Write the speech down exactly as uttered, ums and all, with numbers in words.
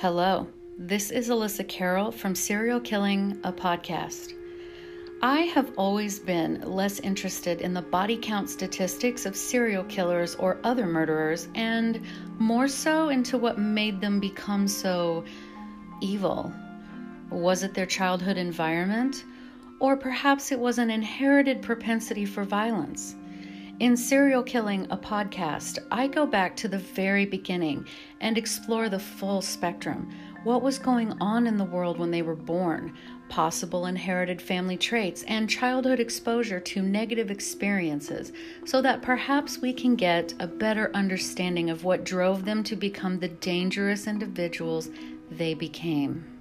Hello, this is Alyssa Carroll from Serial Killing, a podcast. I have always been less interested in the body count statistics of serial killers or other murderers, and more so into what made them become so evil. Was it their childhood environment? Or perhaps it was an inherited propensity for violence? In Serial Killing, a podcast, I go back to the very beginning and explore the full spectrum. What was going on in the world when they were born, possible inherited family traits, and childhood exposure to negative experiences, so that perhaps we can get a better understanding of what drove them to become the dangerous individuals they became.